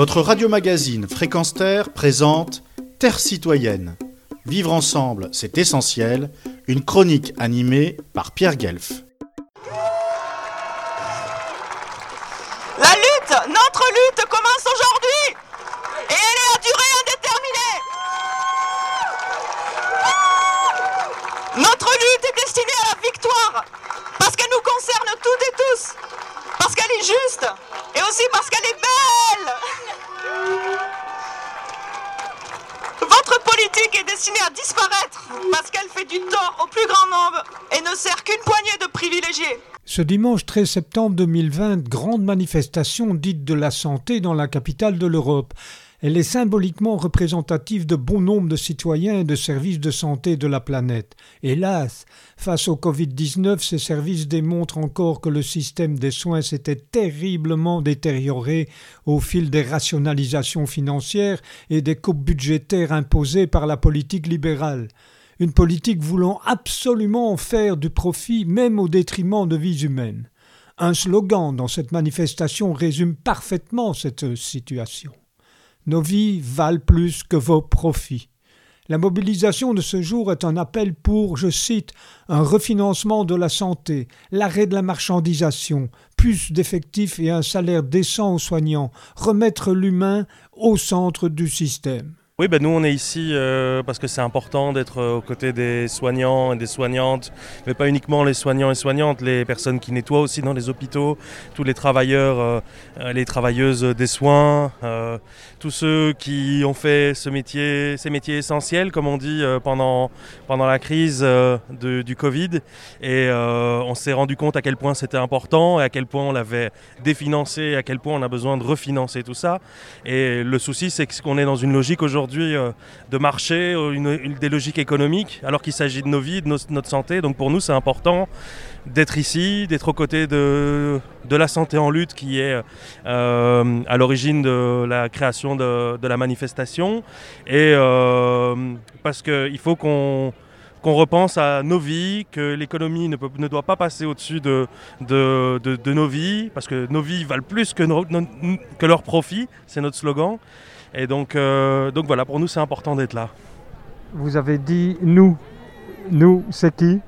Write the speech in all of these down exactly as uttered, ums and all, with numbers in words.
Votre radio-magazine Fréquence Terre présente Terre citoyenne. Vivre ensemble, c'est essentiel. Une chronique animée par Pierre Guelff. La lutte, notre lutte commence aujourd'hui et elle est à durée indéterminée. Notre lutte est destinée à la victoire parce qu'elle nous concerne toutes et tous, parce qu'elle est juste et aussi parce qu'elle est belle. Votre politique est destinée à disparaître parce qu'elle fait du tort au plus grand nombre et ne sert qu'une poignée de privilégiés. Ce dimanche treize septembre deux mille vingt, grande manifestation dite de la santé dans la capitale de l'Europe. Elle est symboliquement représentative de bon nombre de citoyens et de services de santé de la planète. Hélas, face au covid dix-neuf, ces services démontrent encore que le système des soins s'était terriblement détérioré au fil des rationalisations financières et des coupes budgétaires imposées par la politique libérale. Une politique voulant absolument faire du profit, même au détriment de vies humaines. Un slogan dans cette manifestation résume parfaitement cette situation. Nos vies valent plus que vos profits. La mobilisation de ce jour est un appel pour, je cite, « un refinancement de la santé, l'arrêt de la marchandisation, plus d'effectifs et un salaire décent aux soignants, remettre l'humain au centre du système ». Oui, ben nous on est ici euh, parce que c'est important d'être euh, aux côtés des soignants et des soignantes, mais pas uniquement les soignants et soignantes, les personnes qui nettoient aussi dans les hôpitaux, tous les travailleurs, euh, les travailleuses des soins, euh, tous ceux qui ont fait ce métier, ces métiers essentiels, comme on dit, euh, pendant, pendant la crise euh, de, du Covid. Et euh, on s'est rendu compte à quel point c'était important et à quel point on l'avait définancé, à quel point on a besoin de refinancer tout ça. Et le souci, c'est qu'on est dans une logique aujourd'hui de marché, une, une, des logiques économiques, alors qu'il s'agit de nos vies, de nos, notre santé. Donc pour nous, c'est important d'être ici, d'être aux côtés de, de la santé en lutte qui est euh, à l'origine de la création de, de la manifestation. Et euh, parce qu'il faut qu'on... qu'on repense à nos vies, que l'économie ne, peut, ne doit pas passer au-dessus de, de, de, de nos vies, parce que nos vies valent plus que, no, no, que leurs profits, c'est notre slogan. Et donc, euh, donc voilà, pour nous c'est important d'être là. Vous avez dit « nous ». Nous, c'est qui ?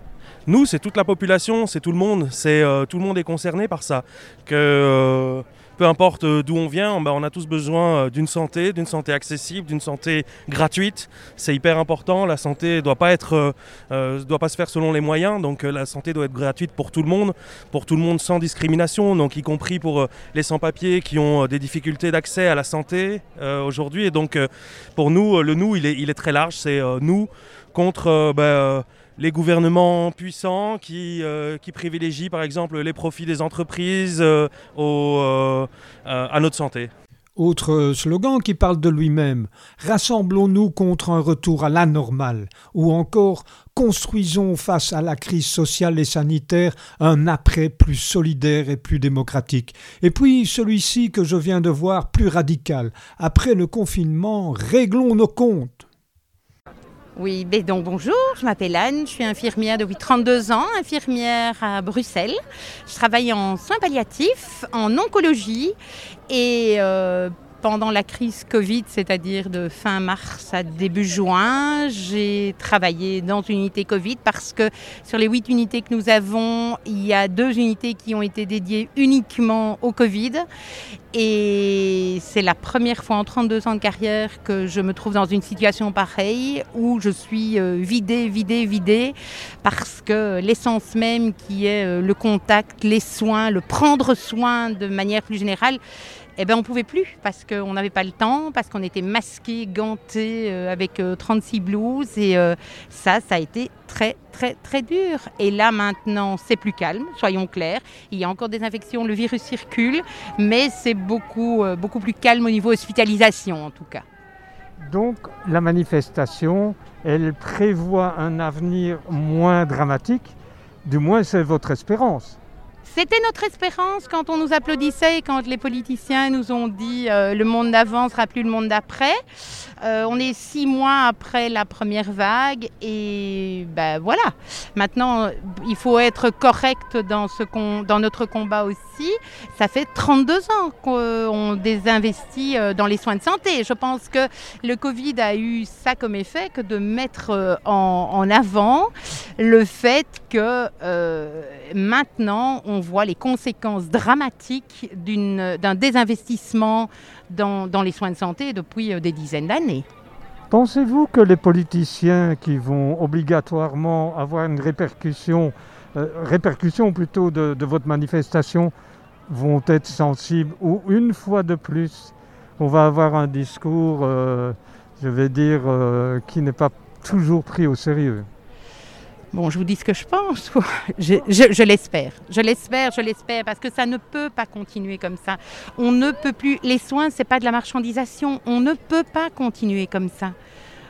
Nous, c'est toute la population, c'est tout le monde, c'est, euh, tout le monde est concerné par ça. Que, euh, peu importe d'où on vient, on a tous besoin d'une santé, d'une santé accessible, d'une santé gratuite. C'est hyper important, la santé ne doit pas être, euh, doit pas se faire selon les moyens, donc la santé doit être gratuite pour tout le monde, pour tout le monde sans discrimination, donc y compris pour les sans-papiers qui ont des difficultés d'accès à la santé euh, aujourd'hui. Et donc euh, pour nous, le nous, il est, il est très large, c'est euh, nous contre... Euh, bah, euh, les gouvernements puissants qui, euh, qui privilégient par exemple les profits des entreprises euh, au, euh, euh, à notre santé. Autre slogan qui parle de lui-même, « Rassemblons-nous contre un retour à l'anormal » ou encore « Construisons face à la crise sociale et sanitaire un après plus solidaire et plus démocratique ». Et puis celui-ci que je viens de voir plus radical, « Après le confinement, réglons nos comptes ». Oui, ben donc bonjour, je m'appelle Anne, je suis infirmière depuis trente-deux ans, infirmière à Bruxelles. Je travaille en soins palliatifs, en oncologie et euh, pendant la crise Covid, c'est-à-dire de fin mars à début juin, j'ai travaillé dans une unité Covid parce que sur les huit unités que nous avons, il y a deux unités qui ont été dédiées uniquement au Covid. Et c'est la première fois en trente-deux ans de carrière que je me trouve dans une situation pareille où je suis vidée, vidée, vidée parce que l'essence même qui est le contact, les soins, le prendre soin de manière plus générale, eh ben on ne pouvait plus parce qu'on n'avait pas le temps, parce qu'on était masqués, gantés avec trente-six blouses et ça, ça a été très, très, très dur. Et là, maintenant, c'est plus calme, soyons clairs. Il y a encore des infections, le virus circule, mais c'est beaucoup, beaucoup plus calme au niveau hospitalisation, en tout cas. Donc, la manifestation, elle prévoit un avenir moins dramatique, du moins c'est votre espérance. C'était notre espérance quand on nous applaudissait et quand les politiciens nous ont dit euh, « le monde d'avant ne sera plus le monde d'après euh, ». On est six mois après la première vague et ben, voilà. Maintenant, il faut être correct dans, ce con, dans notre combat aussi. Ça fait trente-deux ans qu'on désinvestit dans les soins de santé. Je pense que le Covid a eu ça comme effet que de mettre en, en avant le fait que euh, maintenant, on On voit les conséquences dramatiques d'une, d'un désinvestissement dans, dans les soins de santé depuis des dizaines d'années. Pensez-vous que les politiciens qui vont obligatoirement avoir une répercussion, euh, répercussion plutôt de, de votre manifestation, vont être sensibles ou une fois de plus, on va avoir un discours, euh, je vais dire, euh, qui n'est pas toujours pris au sérieux ? Bon, je vous dis ce que je pense, je, je, je l'espère, je l'espère, je l'espère, parce que ça ne peut pas continuer comme ça. On ne peut plus, les soins, c'est pas de la marchandisation, on ne peut pas continuer comme ça.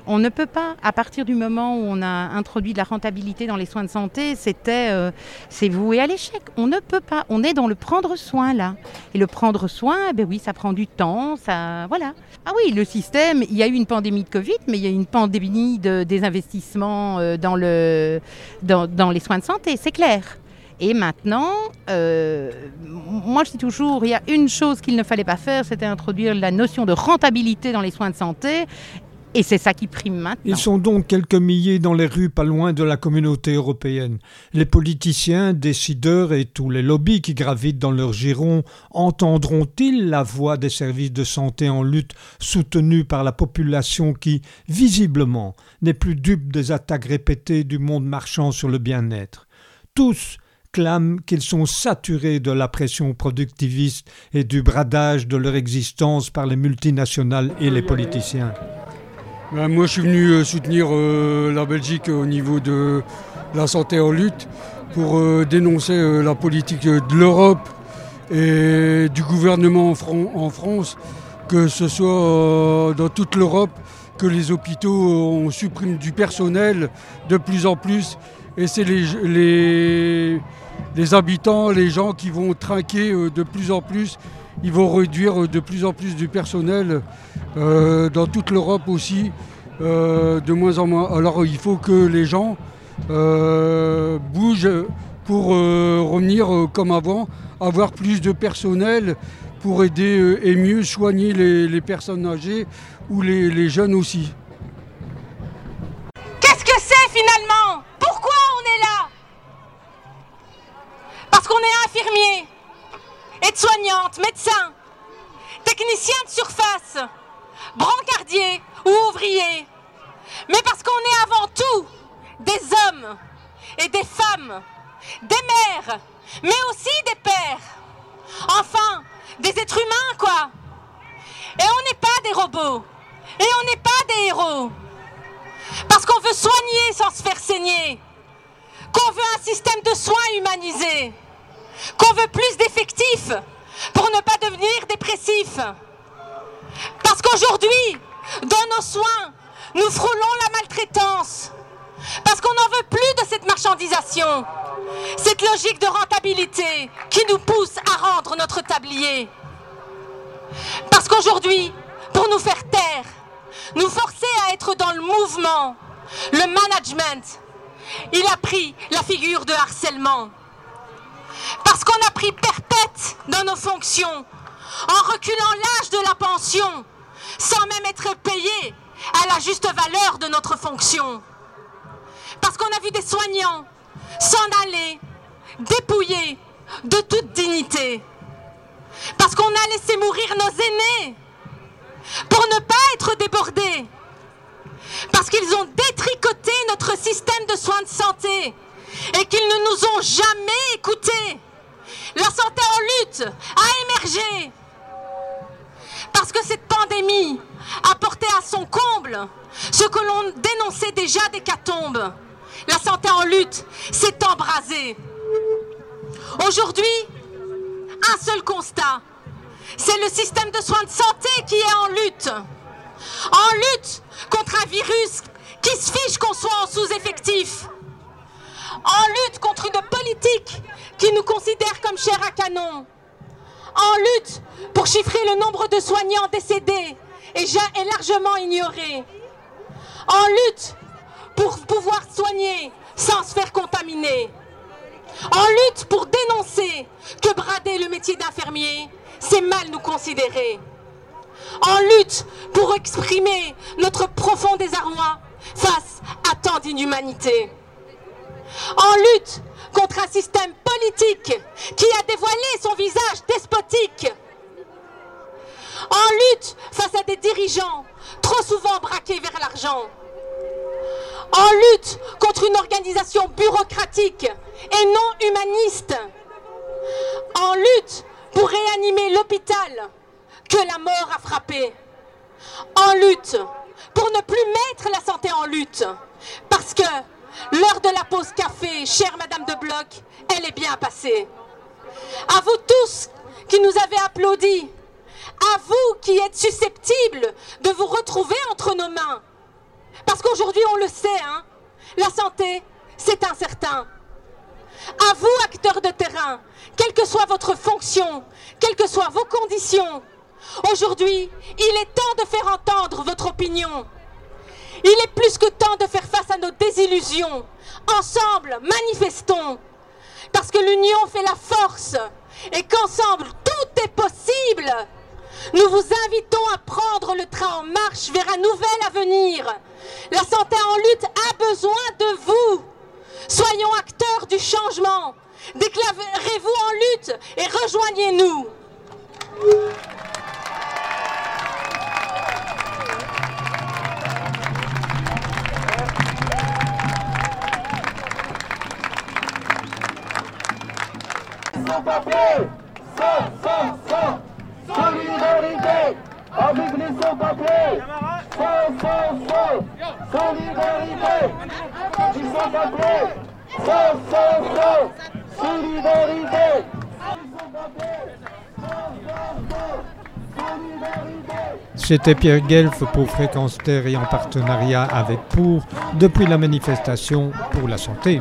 On ne peut pas, à partir du moment où on a introduit de la rentabilité dans les soins de santé, c'était, euh, c'est voué à l'échec. On ne peut pas, on est dans le prendre soin là. Et le prendre soin, ben oui, ça prend du temps, ça, voilà. Ah oui, le système, il y a eu une pandémie de Covid, mais il y a eu une pandémie de désinvestissement dans, le, dans, dans les soins de santé, c'est clair. Et maintenant, euh, moi je dis toujours, il y a une chose qu'il ne fallait pas faire, c'était introduire la notion de rentabilité dans les soins de santé. Et c'est ça qui prime maintenant. Ils sont donc quelques milliers dans les rues pas loin de la communauté européenne. Les politiciens, décideurs et tous les lobbies qui gravitent dans leur giron entendront-ils la voix des services de santé en lutte soutenus par la population qui, visiblement, n'est plus dupe des attaques répétées du monde marchand sur le bien-être ? Tous clament qu'ils sont saturés de la pression productiviste et du bradage de leur existence par les multinationales et les politiciens. Ben moi, je suis venu soutenir euh, la Belgique au niveau de la santé en lutte pour euh, dénoncer euh, la politique de l'Europe et du gouvernement en, Fran- en France, que ce soit euh, dans toute l'Europe, que les hôpitaux, euh, on supprime du personnel de plus en plus. Et c'est les, les, les habitants, les gens qui vont trinquer euh, de plus en plus. Ils vont réduire de plus en plus du personnel euh, dans toute l'Europe aussi, euh, de moins en moins. Alors il faut que les gens euh, bougent pour euh, revenir euh, comme avant, avoir plus de personnel pour aider euh, et mieux soigner les, les personnes âgées ou les, les jeunes aussi. Qu'est-ce que c'est finalement ? Pourquoi on est là ? Parce qu'on est infirmier. Aides-soignantes, médecins, techniciens de surface, brancardiers ou ouvriers. Mais parce qu'on est avant tout des hommes et des femmes, des mères, mais aussi des pères. Enfin, des êtres humains, quoi. Et on n'est pas des robots. Et on n'est pas des héros. Parce qu'on veut soigner sans se faire saigner. Qu'on veut un système de soins humanisé. Qu'on veut plus d'effectifs pour ne pas devenir dépressifs. Parce qu'aujourd'hui, dans nos soins, nous frôlons la maltraitance. Parce qu'on n'en veut plus de cette marchandisation, cette logique de rentabilité qui nous pousse à rendre notre tablier. Parce qu'aujourd'hui, pour nous faire taire, nous forcer à être dans le mouvement, le management, il a pris la figure de harcèlement. Parce qu'on a pris perpète dans nos fonctions, en reculant l'âge de la pension, sans même être payé à la juste valeur de notre fonction. Parce qu'on a vu des soignants s'en aller, dépouillés de toute dignité. Parce qu'on a laissé mourir nos aînés pour ne pas être débordés. Parce qu'ils ont détricoté notre système de soins de santé. Et qu'ils ne nous ont jamais écoutés. La santé en lutte a émergé. Parce que cette pandémie a porté à son comble ce que l'on dénonçait déjà d'hécatombe. La santé en lutte s'est embrasée. Aujourd'hui, un seul constat. C'est le système de soins de santé qui est en lutte. En lutte contre un virus qui se fiche qu'on soit en sous-effectif. en lutte contre une politique qui nous considère comme chair à canon, en lutte pour chiffrer le nombre de soignants décédés et largement ignorés, en lutte pour pouvoir soigner sans se faire contaminer, en lutte pour dénoncer que brader le métier d'infirmier, c'est mal nous considérer, en lutte pour exprimer notre profond désarroi face à tant d'inhumanité, en lutte contre un système politique qui a dévoilé son visage despotique, en lutte face à des dirigeants trop souvent braqués vers l'argent, en lutte contre une organisation bureaucratique et non humaniste, en lutte pour réanimer l'hôpital que la mort a frappé, en lutte pour ne plus mettre la santé en lutte, parce que l'heure de la pause café, chère madame de Bloch, elle est bien passée. À vous tous qui nous avez applaudis, à vous qui êtes susceptibles de vous retrouver entre nos mains, parce qu'aujourd'hui on le sait, hein, la santé c'est incertain. À vous acteurs de terrain, quelle que soit votre fonction, quelles que soient vos conditions, aujourd'hui il est temps de faire entendre votre opinion. Il est plus que temps de faire face à nos désillusions. Ensemble, manifestons, parce que l'union fait la force et qu'ensemble, tout est possible. Nous vous invitons à prendre le train en marche vers un nouvel avenir. La santé en lutte a besoin de vous. Soyons acteurs du changement. Déclarez-vous en lutte et rejoignez-nous. Sans papier, sans, sans, sans, solidarité, avec les sans-papiers, sans, sans, sans, solidarité, les sans-papiers, sans, sans, sans, solidarité, C'était Pierre Guelff pour Fréquence Terre et en partenariat avec POUR depuis la manifestation pour la santé.